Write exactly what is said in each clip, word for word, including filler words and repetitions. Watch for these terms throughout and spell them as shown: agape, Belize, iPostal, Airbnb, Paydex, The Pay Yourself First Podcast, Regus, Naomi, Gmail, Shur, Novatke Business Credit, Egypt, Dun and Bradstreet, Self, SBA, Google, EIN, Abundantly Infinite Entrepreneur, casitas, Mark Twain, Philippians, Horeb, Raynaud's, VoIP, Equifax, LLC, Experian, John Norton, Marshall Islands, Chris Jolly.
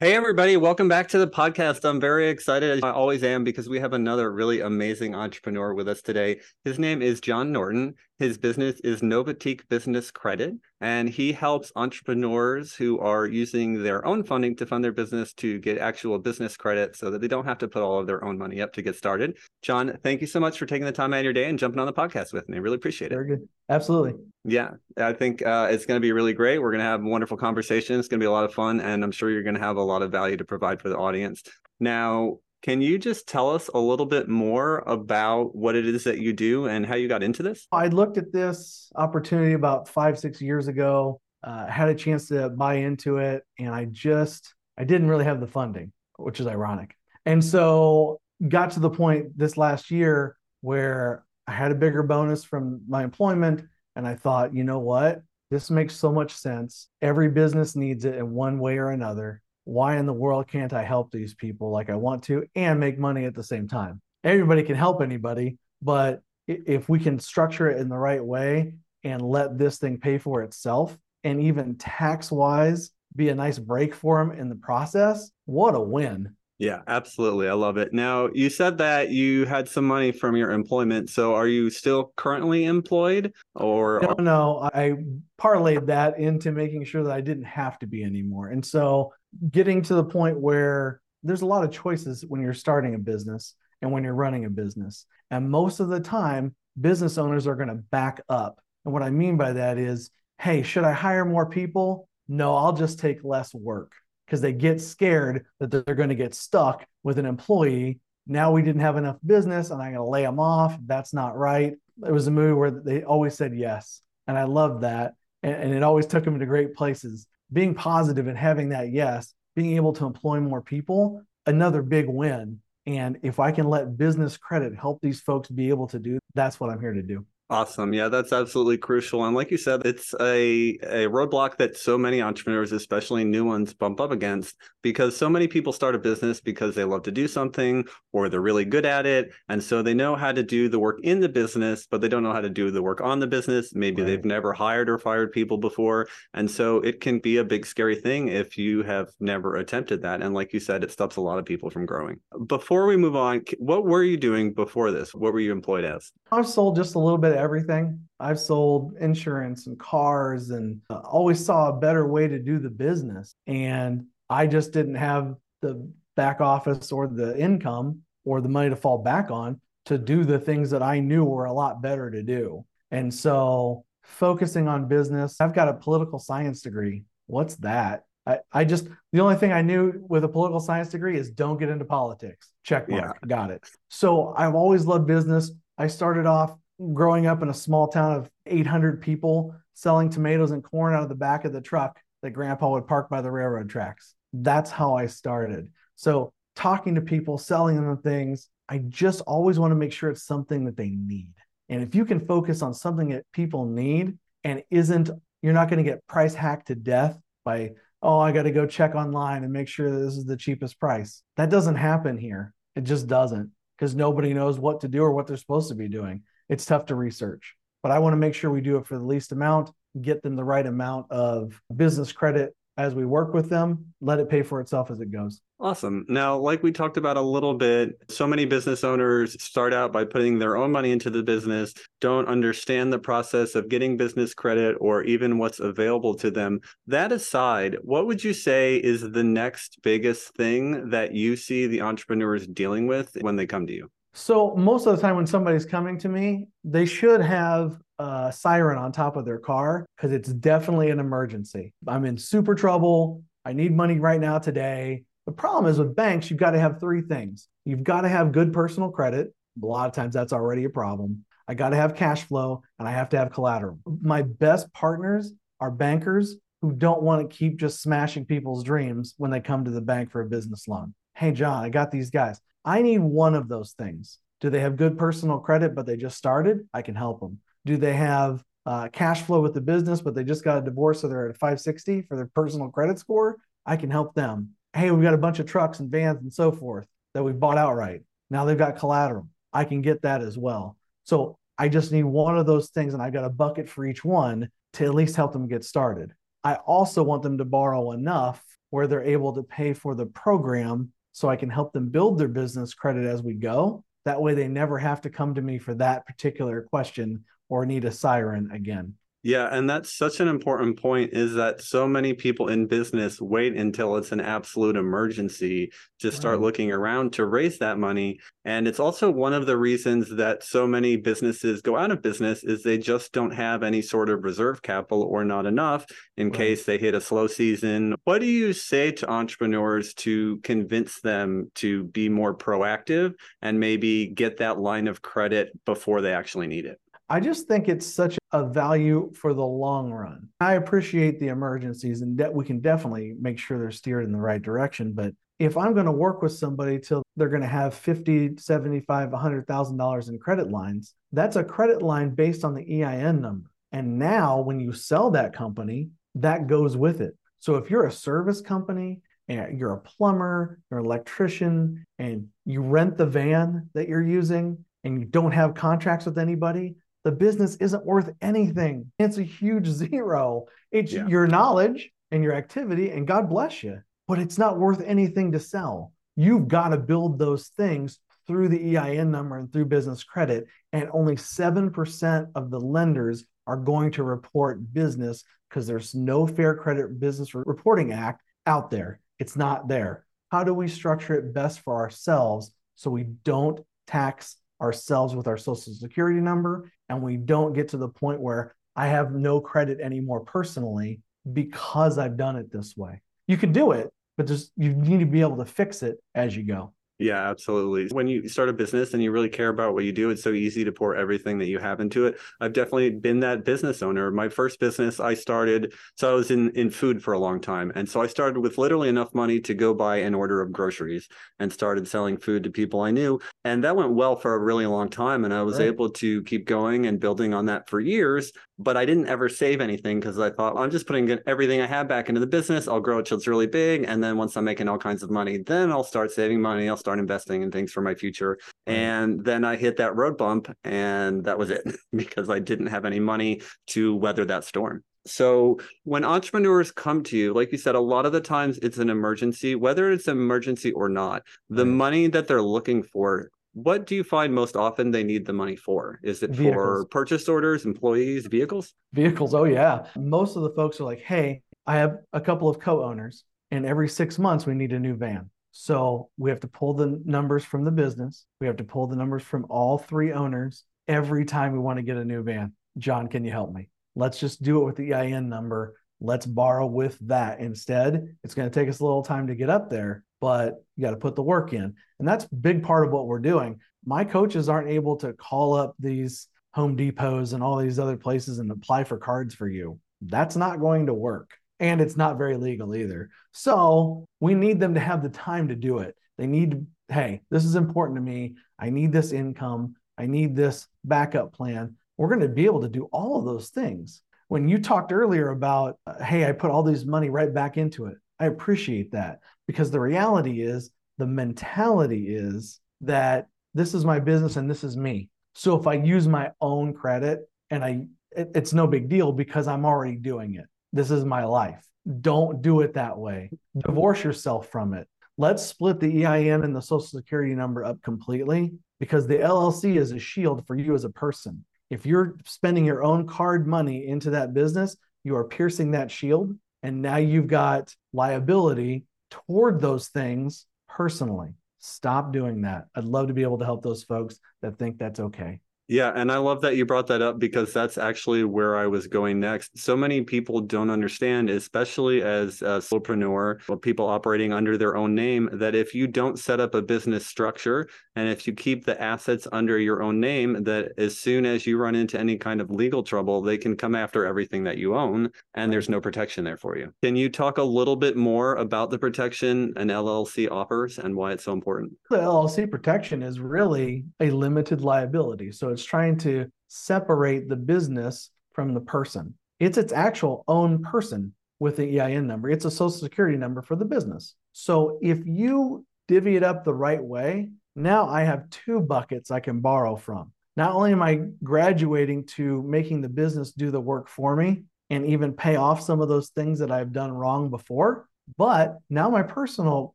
Hey, everybody. Welcome back to the podcast. I'm very excited. I always am because we have another really amazing entrepreneur with us today. His name is John Norton. His business is Novatke Business Credit, and he helps entrepreneurs who are using their own funding to fund their business to get actual business credit so that they don't have to put all of their own money up to get started. John, thank you so much for taking the time out of your day and jumping on the podcast with me. Really appreciate it. Very good. Absolutely. Yeah, I think uh, it's going to be really great. We're going to have wonderful conversations. It's going to be a lot of fun, and I'm sure you're going to have a lot of value to provide for the audience. Now, can you just tell us a little bit more about what it is that you do and how you got into this? I looked at this opportunity about five, six years ago, uh, had a chance to buy into it, and I just, I didn't really have the funding, which is ironic. And so got to the point this last year where I had a bigger bonus from my employment, and I thought, you know what? This makes so much sense. Every business needs it in one way or another. Why in the world can't I help these people like I want to and make money at the same time? Everybody can help anybody, but if we can structure it in the right way and let this thing pay for itself and even tax-wise be a nice break for them in the process, what a win. Yeah, absolutely. I love it. Now, you said that you had some money from your employment. So are you still currently employed or? No, no, I parlayed that into making sure that I didn't have to be anymore. And so getting to the point where there's a lot of choices when you're starting a business and when you're running a business. And most of the time, business owners are going to back up. And what I mean by that is, hey, should I hire more people? No, I'll just take less work. Because they get scared that they're going to get stuck with an employee. Now we didn't have enough business and I'm going to lay them off. That's not right. It was a movie where they always said yes. And I loved that. And, and it always took them to great places. Being positive and having that yes, being able to employ more people, another big win. And if I can let business credit help these folks be able to do, that's what I'm here to do. Awesome. Yeah, that's absolutely crucial. And like you said, it's a, a roadblock that so many entrepreneurs, especially new ones, bump up against because so many people start a business because they love to do something or they're really good at it. And so they know how to do the work in the business, but they don't know how to do the work on the business. Maybe right. They've never hired or fired people before. And so it can be a big, scary thing if you have never attempted that. And like you said, it stops a lot of people from growing. Before we move on, what were you doing before this? What were you employed as? I've sold just a little bit of everything. I've sold insurance and cars and uh, always saw a better way to do the business. And I just didn't have the back office or the income or the money to fall back on to do the things that I knew were a lot better to do. And so focusing on business, I've got a political science degree. What's that? I, I just, the only thing I knew with a political science degree is don't get into politics. Check mark. Yeah. Got it. So I've always loved business. I started off growing up in a small town of eight hundred people, selling tomatoes and corn out of the back of the truck that grandpa would park by the railroad tracks. That's how I started. So talking to people, selling them things, I just always want to make sure it's something that they need. And if you can focus on something that people need and isn't, you're not going to get price hacked to death by, oh, I got to go check online and make sure that this is the cheapest price. That doesn't happen here. It just doesn't because nobody knows what to do or what they're supposed to be doing. It's tough to research, but I want to make sure we do it for the least amount, get them the right amount of business credit as we work with them, let it pay for itself as it goes. Awesome. Now, like we talked about a little bit, so many business owners start out by putting their own money into the business, don't understand the process of getting business credit or even what's available to them. That aside, what would you say is the next biggest thing that you see the entrepreneurs dealing with when they come to you? So most of the time when somebody's coming to me, they should have a siren on top of their car because it's definitely an emergency. I'm in super trouble. I need money right now today. The problem is with banks, you've got to have three things. You've got to have good personal credit. A lot of times that's already a problem. I got to have cash flow and I have to have collateral. My best partners are bankers who don't want to keep just smashing people's dreams when they come to the bank for a business loan. Hey, John, I got these guys. I need one of those things. Do they have good personal credit, but they just started? I can help them. Do they have uh, cash flow with the business, but they just got a divorce, so they're at a five sixty for their personal credit score? I can help them. Hey, we've got a bunch of trucks and vans and so forth that we bought outright. Now they've got collateral. I can get that as well. So I just need one of those things, and I've got a bucket for each one to at least help them get started. I also want them to borrow enough where they're able to pay for the program so I can help them build their business credit as we go. That way they never have to come to me for that particular question or need a siren again. Yeah. And that's such an important point, is that so many people in business wait until it's an absolute emergency to start right. looking around to raise that money. And it's also one of the reasons that so many businesses go out of business is they just don't have any sort of reserve capital, or not enough in right. case they hit a slow season. What do you say to entrepreneurs to convince them to be more proactive and maybe get that line of credit before they actually need it? I just think it's such a value for the long run. I appreciate the emergencies, and that we can definitely make sure they're steered in the right direction. But if I'm going to work with somebody till they're going to have fifty, seventy-five, one hundred thousand dollars in credit lines, that's a credit line based on the E I N number. And now when you sell that company, that goes with it. So if you're a service company, and you're a plumber, you're an electrician, and you rent the van that you're using, and you don't have contracts with anybody, the business isn't worth anything. It's a huge zero. It's yeah. your knowledge and your activity, and God bless you, but it's not worth anything to sell. You've got to build those things through the E I N number and through business credit, and only seven percent of the lenders are going to report business because there's no Fair Credit Business Reporting Act out there. It's not there. How do we structure it best for ourselves so we don't tax ourselves with our social security number, and we don't get to the point where I have no credit anymore personally because I've done it this way? You can do it, but just you need to be able to fix it as you go. Yeah, absolutely. When you start a business and you really care about what you do, it's so easy to pour everything that you have into it. I've definitely been that business owner. My first business I started, so I was in, in food for a long time. And so I started with literally enough money to go buy an order of groceries and started selling food to people I knew. And that went well for a really long time. And I was right. able to keep going and building on that for years. But I didn't ever save anything because I thought, I'm just putting everything I have back into the business. I'll grow it till it's really big. And then once I'm making all kinds of money, then I'll start saving money. I'll start investing in things for my future. And then I hit that road bump, and that was it, because I didn't have any money to weather that storm. So when entrepreneurs come to you, like you said, a lot of the times it's an emergency, whether it's an emergency or not, the mm-hmm. money that they're looking for, what do you find most often they need the money for? Is it vehicles. For purchase orders, employees, vehicles? Vehicles. Oh, yeah. Most of the folks are like, hey, I have a couple of co-owners, and every six months we need a new van. So we have to pull the numbers from the business. We have to pull the numbers from all three owners every time we want to get a new van. John, can you help me? Let's just do it with the E I N number. Let's borrow with that instead. It's going to take us a little time to get up there, but you got to put the work in. And that's a big part of what we're doing. My coaches aren't able to call up these Home Depots and all these other places and apply for cards for you. That's not going to work. And it's not very legal either. So we need them to have the time to do it. They need to, hey, this is important to me. I need this income. I need this backup plan. We're going to be able to do all of those things. When you talked earlier about, uh, hey, I put all this money right back into it, I appreciate that, because the reality is, the mentality is that this is my business and this is me. So if I use my own credit, and I, it, it's no big deal because I'm already doing it. This is my life. Don't do it that way. Divorce yourself from it. Let's split the E I N and the social security number up completely, because the L L C is a shield for you as a person. If you're spending your own card money into that business, you are piercing that shield. And now you've got liability toward those things personally. Stop doing that. I'd love to be able to help those folks that think that's okay. Yeah. And I love that you brought that up, because that's actually where I was going next. So many people don't understand, especially as a solopreneur, or people operating under their own name, that if you don't set up a business structure and if you keep the assets under your own name, that as soon as you run into any kind of legal trouble, they can come after everything that you own, and there's no protection there for you. Can you talk a little bit more about the protection an L L C offers and why it's so important? The L L C protection is really a limited liability. So it's trying to separate the business from the person. It's its actual own person with the E I N number. It's a social security number for the business. So if you divvy it up the right way, now I have two buckets I can borrow from. Not only am I graduating to making the business do the work for me and even pay off some of those things that I've done wrong before, but now my personal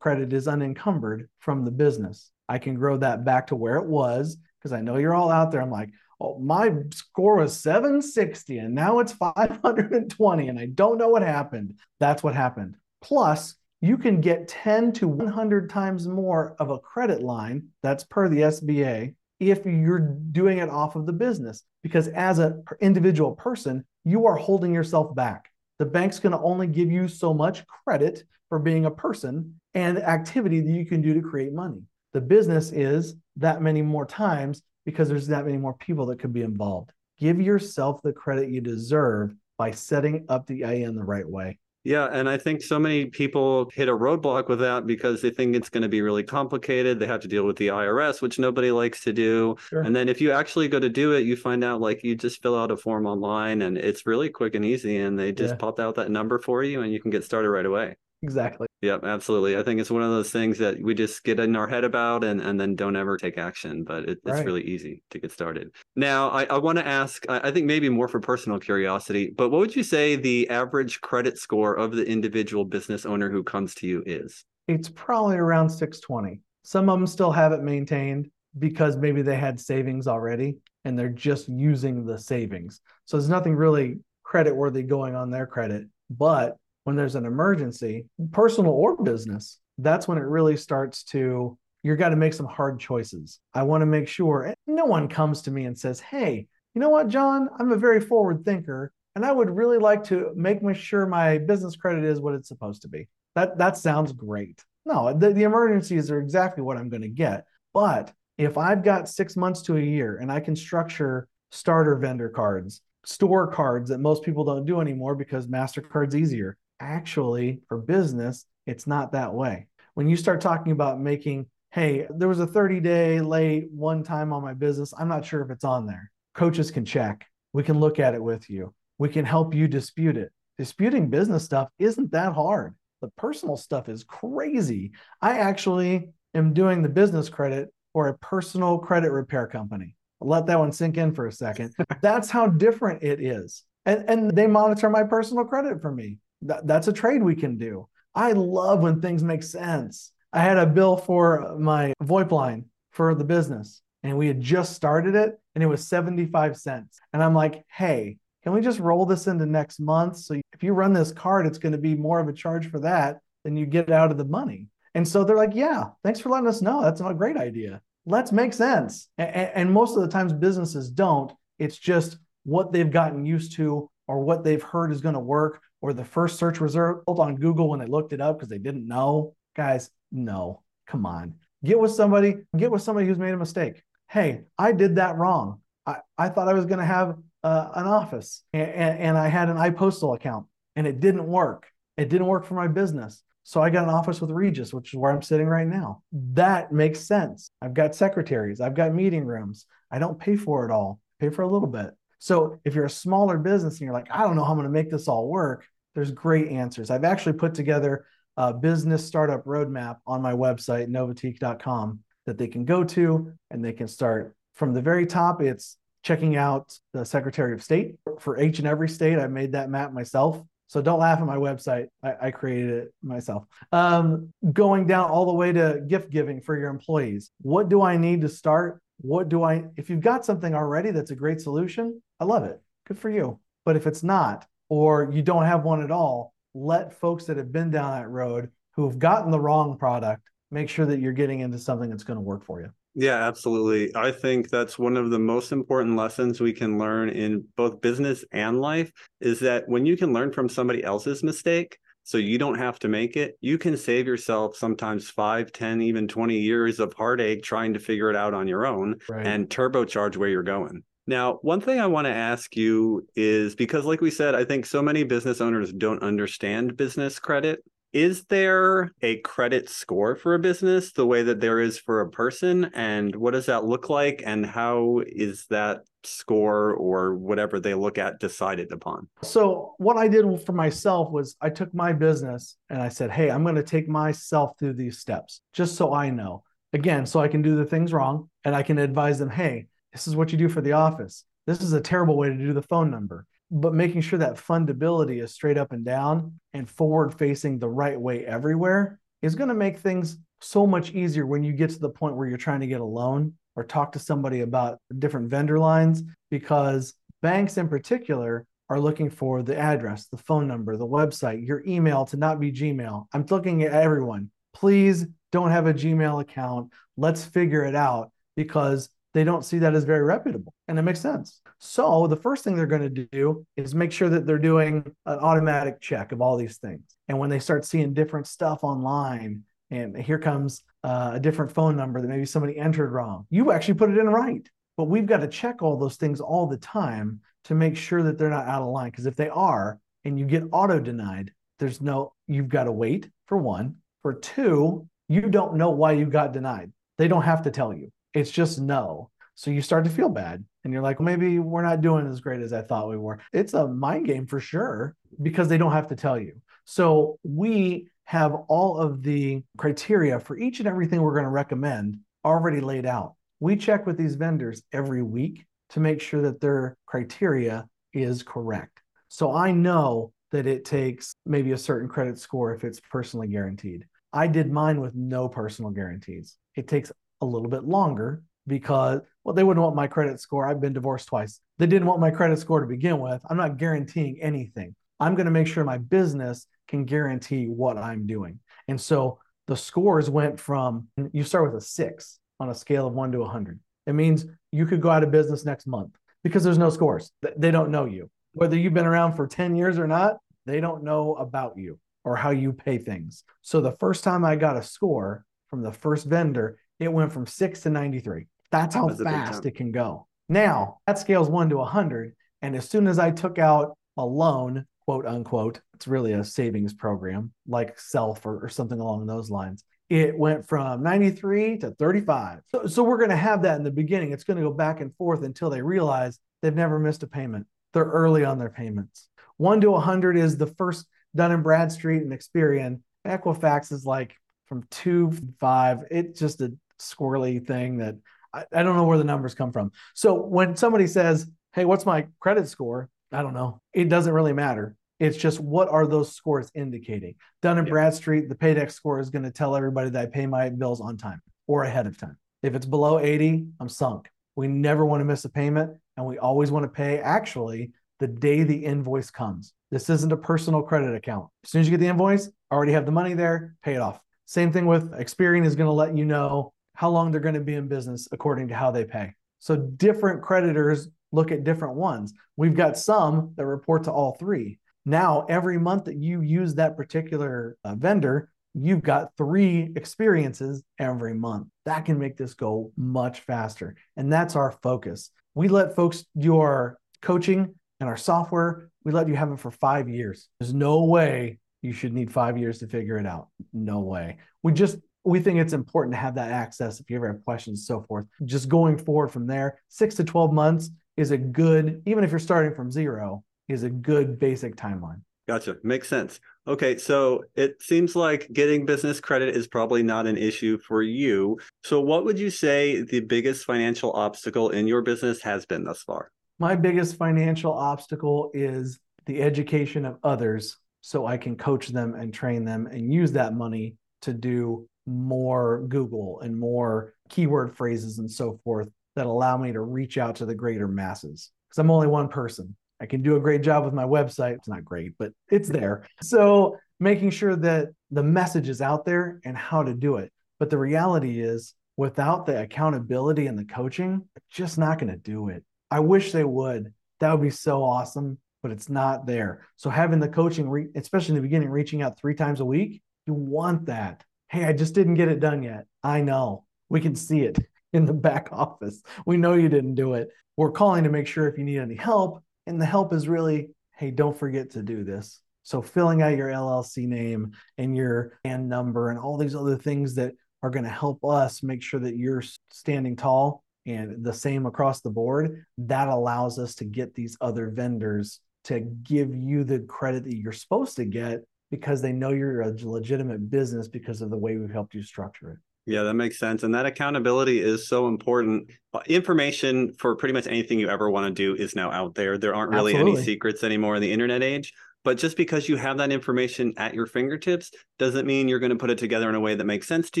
credit is unencumbered from the business. I can grow that back to where it was, because I know you're all out there. I'm like, oh, my score was seven sixty and now it's five hundred twenty and I don't know what happened. That's what happened. Plus, you can get ten to one hundred times more of a credit line, that's per the S B A, if you're doing it off of the business, because as an individual person, you are holding yourself back. The bank's going to only give you so much credit for being a person and activity that you can do to create money. The business is that many more times because there's that many more people that could be involved. Give yourself the credit you deserve by setting up the E I N the right way. Yeah. And I think so many people hit a roadblock with that because they think it's going to be really complicated. They have to deal with the I R S, which nobody likes to do. Sure. And then if you actually go to do it, you find out like you just fill out a form online and it's really quick and easy. And they just yeah. pop out that number for you and you can get started right away. Exactly. Yeah, absolutely. I think it's one of those things that we just get in our head about and, and then don't ever take action, but it, it's right. really easy to get started. Now, I, I want to ask, I think maybe more for personal curiosity, but what would you say the average credit score of the individual business owner who comes to you is? It's probably around six twenty. Some of them still have it maintained because maybe they had savings already and they're just using the savings. So there's nothing really credit worthy going on their credit, but when there's an emergency, personal or business, that's when it really starts to, you've got to make some hard choices. I want to make sure, and no one comes to me and says, hey, you know what, John, I'm a very forward thinker, and I would really like to make sure my business credit is what it's supposed to be. That, that sounds great. No, the, the emergencies are exactly what I'm going to get. But if I've got six months to a year and I can structure starter vendor cards, store cards that most people don't do anymore because MasterCard's easier. Actually, for business, it's not that way. When you start talking about making, hey, there was a thirty day late one time on my business, I'm not sure if it's on there. Coaches can check. We can look at it with you. We can help you dispute it. Disputing business stuff isn't that hard. The personal stuff is crazy. I actually am doing the business credit for a personal credit repair company. I'll let that one sink in for a second. That's how different it is. And, and they monitor my personal credit for me. That's a trade we can do. I love when things make sense. I had a bill for my VoIP line for the business, and we had just started it, and it was seventy-five cents. And I'm like, hey, can we just roll this into next month? So if you run this card, it's going to be more of a charge for that than you get out of the money. And so they're like, yeah, thanks for letting us know. That's a great idea. Let's make sense. And most of the times businesses don't. It's just what they've gotten used to or what they've heard is going to work, or the first search result on Google when they looked it up because they didn't know. Guys, no, come on. Get with somebody, get with somebody who's made a mistake. Hey, I did that wrong. I, I thought I was going to have uh, an office and, and, and I had an iPostal account and it didn't work. It didn't work for my business. So I got an office with Regus, which is where I'm sitting right now. That makes sense. I've got secretaries. I've got meeting rooms. I don't pay for it all. I pay for a little bit. So if you're a smaller business and you're like, I don't know how I'm going to make this all work, there's great answers. I've actually put together a business startup roadmap on my website, novatke dot com, that they can go to and they can start from the very top. It's checking out the Secretary of State for each and every state. I made that map myself. So don't laugh at my website. I, I created it myself. Um, going down all the way to gift giving for your employees. What do I need to start? What do I, if you've got something already that's a great solution, I love it. Good for you. But if it's not, or you don't have one at all, let folks that have been down that road who have gotten the wrong product make sure that you're getting into something that's going to work for you. Yeah, absolutely. I think that's one of the most important lessons we can learn in both business and life, is that when you can learn from somebody else's mistake, so you don't have to make it, you can save yourself sometimes five, ten, even twenty years of heartache trying to figure it out on your own, right, and turbocharge where you're going. Now, one thing I want to ask you is, because like we said, I think so many business owners don't understand business credit. Is there a credit score for a business the way that there is for a person? And what does that look like? And how is that score or whatever they look at decided upon? So what I did for myself was I took my business and I said, hey, I'm going to take myself through these steps just so I know. Again, so I can do the things wrong and I can advise them, hey, this is what you do for the office. This is a terrible way to do the phone number. But making sure that fundability is straight up and down and forward facing the right way everywhere is going to make things so much easier when you get to the point where you're trying to get a loan or talk to somebody about different vendor lines, because banks in particular are looking for the address, the phone number, the website, your email to not be Gmail. I'm looking at everyone. Please don't have a Gmail account. Let's figure it out, because they don't see that as very reputable. And it makes sense. So the first thing they're going to do is make sure that they're doing an automatic check of all these things. And when they start seeing different stuff online, and here comes uh, a different phone number that maybe somebody entered wrong, you actually put it in right. But we've got to check all those things all the time to make sure that they're not out of line. Because if they are, and you get auto denied, there's no, you've got to wait for one. For two, you don't know why you got denied. They don't have to tell you. It's just no. So you start to feel bad and you're like, well, maybe we're not doing as great as I thought we were. It's a mind game for sure, because they don't have to tell you. So we have all of the criteria for each and everything we're going to recommend already laid out. We check with these vendors every week to make sure that their criteria is correct. So I know that it takes maybe a certain credit score if it's personally guaranteed. I did mine with no personal guarantees. It takes a little bit longer because, well, they wouldn't want my credit score. I've been divorced twice. They didn't want my credit score to begin with. I'm not guaranteeing anything. I'm going to make sure my business can guarantee what I'm doing. And so the scores went from, you start with a six on a scale of one to one hundred. It means you could go out of business next month because there's no scores. They don't know you. Whether you've been around for ten years or not, they don't know about you or how you pay things. So the first time I got a score from the first vendor, it went from six to ninety-three. That's how That's fast it can go. Now, that scales one to one hundred. And as soon as I took out a loan, quote unquote, it's really a savings program like Self or, or something along those lines, it went from ninety-three to thirty-five. So, so we're going to have that in the beginning. It's going to go back and forth until they realize they've never missed a payment. They're early on their payments. One to one hundred is the first Dun and Bradstreet and Experian. Equifax is like from two to five. It's just a squirrely thing that I, I don't know where the numbers come from. So when somebody says, hey, what's my credit score? I don't know. It doesn't really matter. It's just, what are those scores indicating? Dun and yeah. Bradstreet, the Paydex score is going to tell everybody that I pay my bills on time or ahead of time. If it's below eighty, I'm sunk. We never want to miss a payment, and we always want to pay actually the day the invoice comes. This isn't a personal credit account. As soon as you get the invoice, already have the money there, pay it off. Same thing with Experian is going to let you know how long they're going to be in business according to how they pay. So different creditors look at different ones. We've got some that report to all three. Now, every month that you use that particular uh, vendor, you've got three experiences every month. That can make this go much faster. And that's our focus. We let folks do our coaching and our software. We let you have it for five years. There's no way you should need five years to figure it out. No way. We just, we think it's important to have that access if you ever have questions and so forth. Just going forward from there, six to twelve months is a good, even if you're starting from zero, is a good basic timeline. Gotcha. Makes sense. Okay. So it seems like getting business credit is probably not an issue for you. So what would you say the biggest financial obstacle in your business has been thus far? My biggest financial obstacle is the education of others, so I can coach them and train them and use that money to do more Google and more keyword phrases and so forth that allow me to reach out to the greater masses. Because I'm only one person. I can do a great job with my website. It's not great, but it's there. So making sure that the message is out there and how to do it. But the reality is, without the accountability and the coaching, they're just not going to do it. I wish they would. That would be so awesome, but it's not there. So having the coaching, re- especially in the beginning, reaching out three times a week, you want that. Hey, I just didn't get it done yet. I know. We can see it in the back office. We know you didn't do it. We're calling to make sure if you need any help. And the help is really, hey, don't forget to do this. So filling out your L L C name and your N number and all these other things that are going to help us make sure that you're standing tall and the same across the board, that allows us to get these other vendors to give you the credit that you're supposed to get because they know you're a legitimate business because of the way we've helped you structure it. Yeah, that makes sense. And that accountability is so important. Information for pretty much anything you ever want to do is now out there. There aren't really Absolutely. Any secrets anymore in the internet age. But just because you have that information at your fingertips doesn't mean you're going to put it together in a way that makes sense to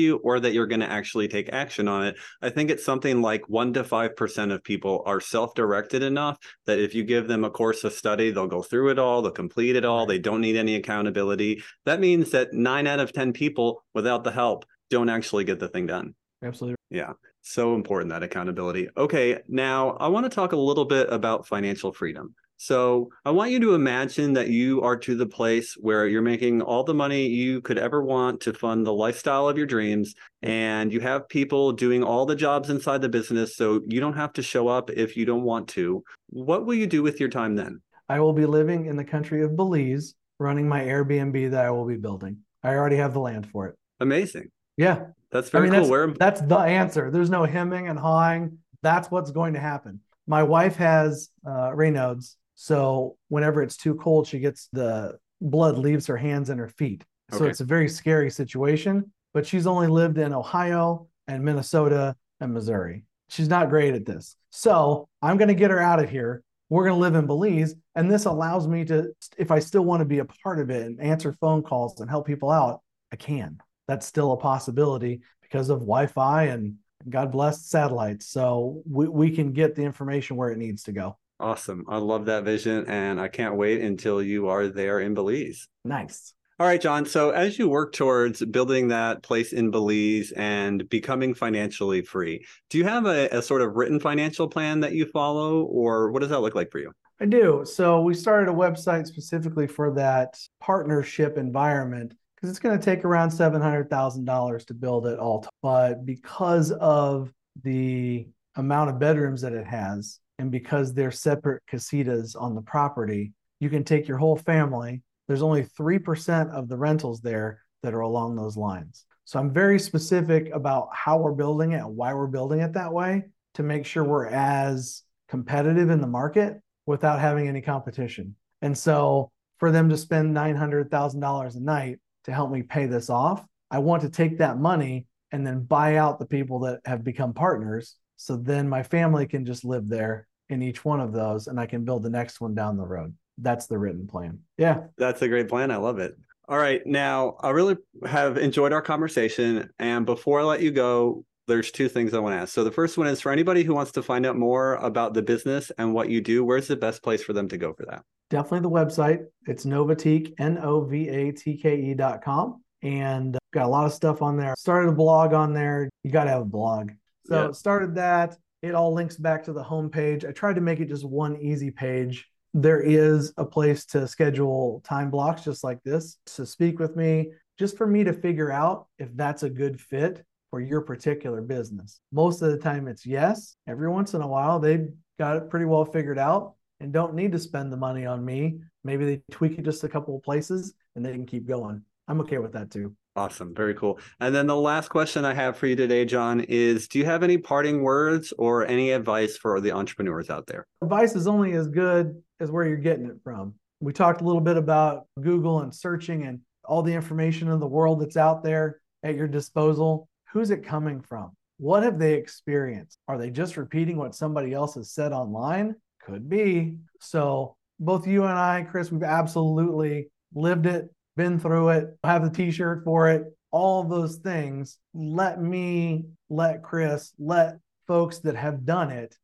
you or that you're going to actually take action on it. I think it's something like one to five percent of people are self-directed enough that if you give them a course of study, they'll go through it all, they'll complete it all, they don't need any accountability. That means that nine out of ten people without the help don't actually get the thing done. Absolutely. Yeah. So important, that accountability. Okay. Now I want to talk a little bit about financial freedom. So I want you to imagine that you are to the place where you're making all the money you could ever want to fund the lifestyle of your dreams. And you have people doing all the jobs inside the business. So you don't have to show up if you don't want to. What will you do with your time then? I will be living in the country of Belize, running my Airbnb that I will be building. I already have the land for it. Amazing. Yeah. That's very I mean, cool. That's, Where... that's the answer. There's no hemming and hawing. That's what's going to happen. My wife has uh, Raynaud's. So whenever it's too cold, she gets the blood leaves her hands and her feet. So okay. It's a very scary situation, but she's only lived in Ohio and Minnesota and Missouri. She's not great at this. So I'm going to get her out of here. We're going to live in Belize. And this allows me to, if I still want to be a part of it and answer phone calls and help people out, I can. That's still a possibility because of Wi-Fi and God bless satellites. So we, we can get the information where it needs to go. Awesome. I love that vision, and I can't wait until you are there in Belize. Nice. All right, John. So as you work towards building that place in Belize and becoming financially free, do you have a, a sort of written financial plan that you follow, or what does that look like for you? I do. So we started a website specifically for that partnership environment because it's going to take around seven hundred thousand dollars to build it all. But because of the amount of bedrooms that it has, and because they're separate casitas on the property, you can take your whole family. There's only three percent of the rentals there that are along those lines. So I'm very specific about how we're building it and why we're building it that way to make sure we're as competitive in the market without having any competition. And so for them to spend nine hundred thousand dollars a night to help me pay this off, I want to take that money and then buy out the people that have become partners. So then my family can just live there in each one of those, and I can build the next one down the road. That's the written plan. Yeah. That's a great plan. I love it. All right. Now, I really have enjoyed our conversation. And before I let you go, there's two things I want to ask. So the first one is for anybody who wants to find out more about the business and what you do, where's the best place for them to go for that? Definitely the website. It's Novatke, N O V A T K E dot com. And got a lot of stuff on there. Started a blog on there. You got to have a blog. So yep. Started that. It all links back to the homepage. I tried to make it just one easy page. There is a place to schedule time blocks just like this to speak with me, just for me to figure out if that's a good fit for your particular business. Most of the time it's yes. Every once in a while, they've got it pretty well figured out and don't need to spend the money on me. Maybe they tweak it just a couple of places and they can keep going. I'm okay with that too. Awesome. Very cool. And then the last question I have for you today, John, is do you have any parting words or any advice for the entrepreneurs out there? Advice is only as good as where you're getting it from. We talked a little bit about Google and searching and all the information in the world that's out there at your disposal. Who's it coming from? What have they experienced? Are they just repeating what somebody else has said online? Could be. So both you and I, Chris, we've absolutely lived it. Been through it, have the t-shirt for it, all those things. Let me, let Chris, let folks that have done it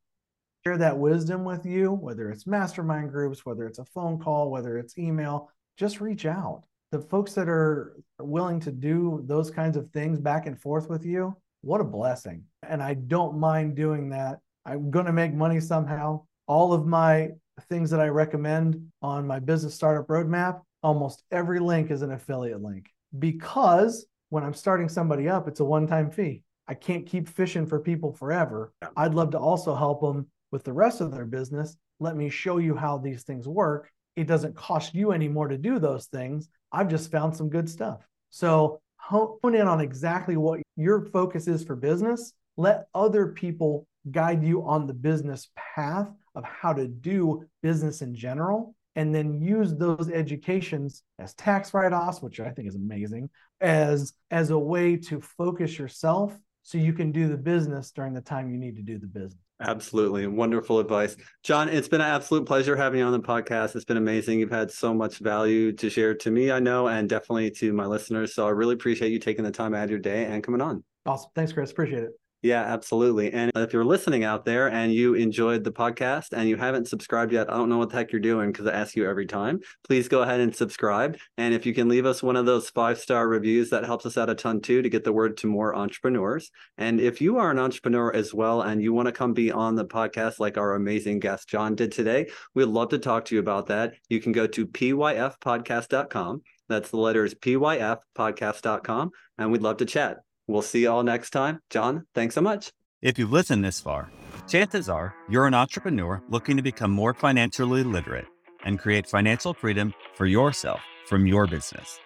share that wisdom with you, whether it's mastermind groups, whether it's a phone call, whether it's email, just reach out. the folks that are willing to do those kinds of things back and forth with you, what a blessing. And I don't mind doing that. I'm going to make money somehow. All of my things that I recommend on my business startup roadmap, almost every link is an affiliate link, because when I'm starting somebody up, it's a one-time fee. I can't keep fishing for people forever. I'd love to also help them with the rest of their business. Let me show you how these things work. It doesn't cost you any more to do those things. I've just found some good stuff. So hone in on exactly what your focus is for business. Let other people guide you on the business path of how to do business in general, and then use those educations as tax write-offs, which I think is amazing, as, as a way to focus yourself so you can do the business during the time you need to do the business. Absolutely. Wonderful advice. John, it's been an absolute pleasure having you on the podcast. It's been amazing. You've had so much value to share to me, I know, and definitely to my listeners. So I really appreciate you taking the time out of your day and coming on. Awesome. Thanks, Chris. Appreciate it. Yeah, absolutely. And if you're listening out there and you enjoyed the podcast and you haven't subscribed yet, I don't know what the heck you're doing because I ask you every time. Please go ahead and subscribe. And if you can leave us one of those five-star reviews, that helps us out a ton too to get the word to more entrepreneurs. And if you are an entrepreneur as well and you want to come be on the podcast like our amazing guest John did today, we'd love to talk to you about that. You can go to p y f podcast dot com. That's the letters p y f podcast dot com. And we'd love to chat. We'll see you all next time. John, thanks so much. If you've listened this far, chances are you're an entrepreneur looking to become more financially literate and create financial freedom for yourself from your business.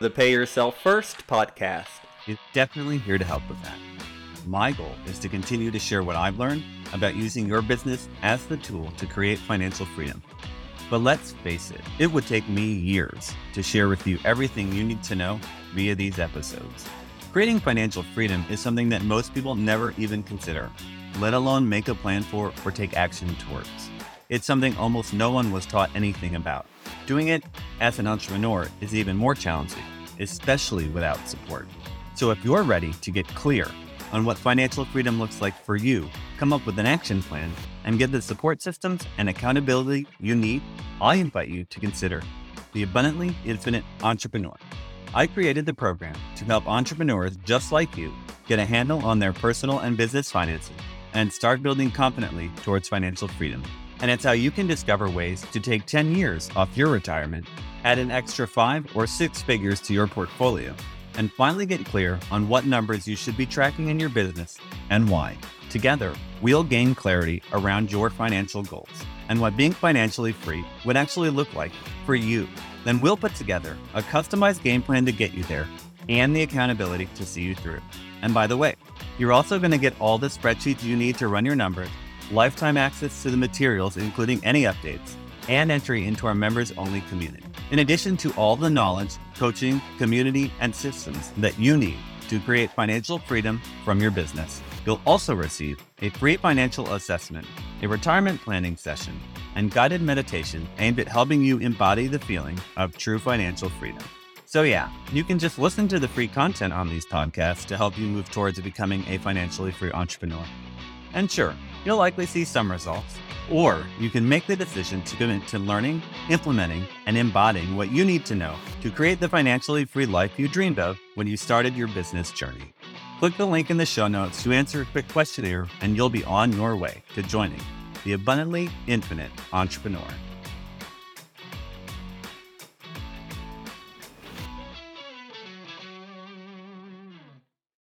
The Pay Yourself First podcast is definitely here to help with that. My goal is to continue to share what I've learned about using your business as the tool to create financial freedom. But let's face it, it would take me years to share with you everything you need to know via these episodes. Creating financial freedom is something that most people never even consider, let alone make a plan for or take action towards. It's something almost no one was taught anything about. Doing it as an entrepreneur is even more challenging, especially without support. So if you're ready to get clear on what financial freedom looks like for you, come up with an action plan, and get the support systems and accountability you need, I invite you to consider the Abundantly Infinite Entrepreneur. I created the program to help entrepreneurs just like you get a handle on their personal and business finances and start building confidently towards financial freedom. And it's how you can discover ways to take ten years off your retirement, add an extra five or six figures to your portfolio, and finally get clear on what numbers you should be tracking in your business and why. Together, we'll gain clarity around your financial goals and what being financially free would actually look like for you. Then we'll put together a customized game plan to get you there and the accountability to see you through. And by the way, you're also going to get all the spreadsheets you need to run your numbers, lifetime access to the materials, including any updates, and entry into our members-only community. In addition to all the knowledge, coaching, community, and systems that you need to create financial freedom from your business, you'll also receive a free financial assessment, a retirement planning session, and guided meditation aimed at helping you embody the feeling of true financial freedom. So yeah, you can just listen to the free content on these podcasts to help you move towards becoming a financially free entrepreneur. And sure, you'll likely see some results, or you can make the decision to commit to learning, implementing, and embodying what you need to know to create the financially free life you dreamed of when you started your business journey. Click the link in the show notes to answer a quick questionnaire, and you'll be on your way to joining the Abundantly Infinite Entrepreneur.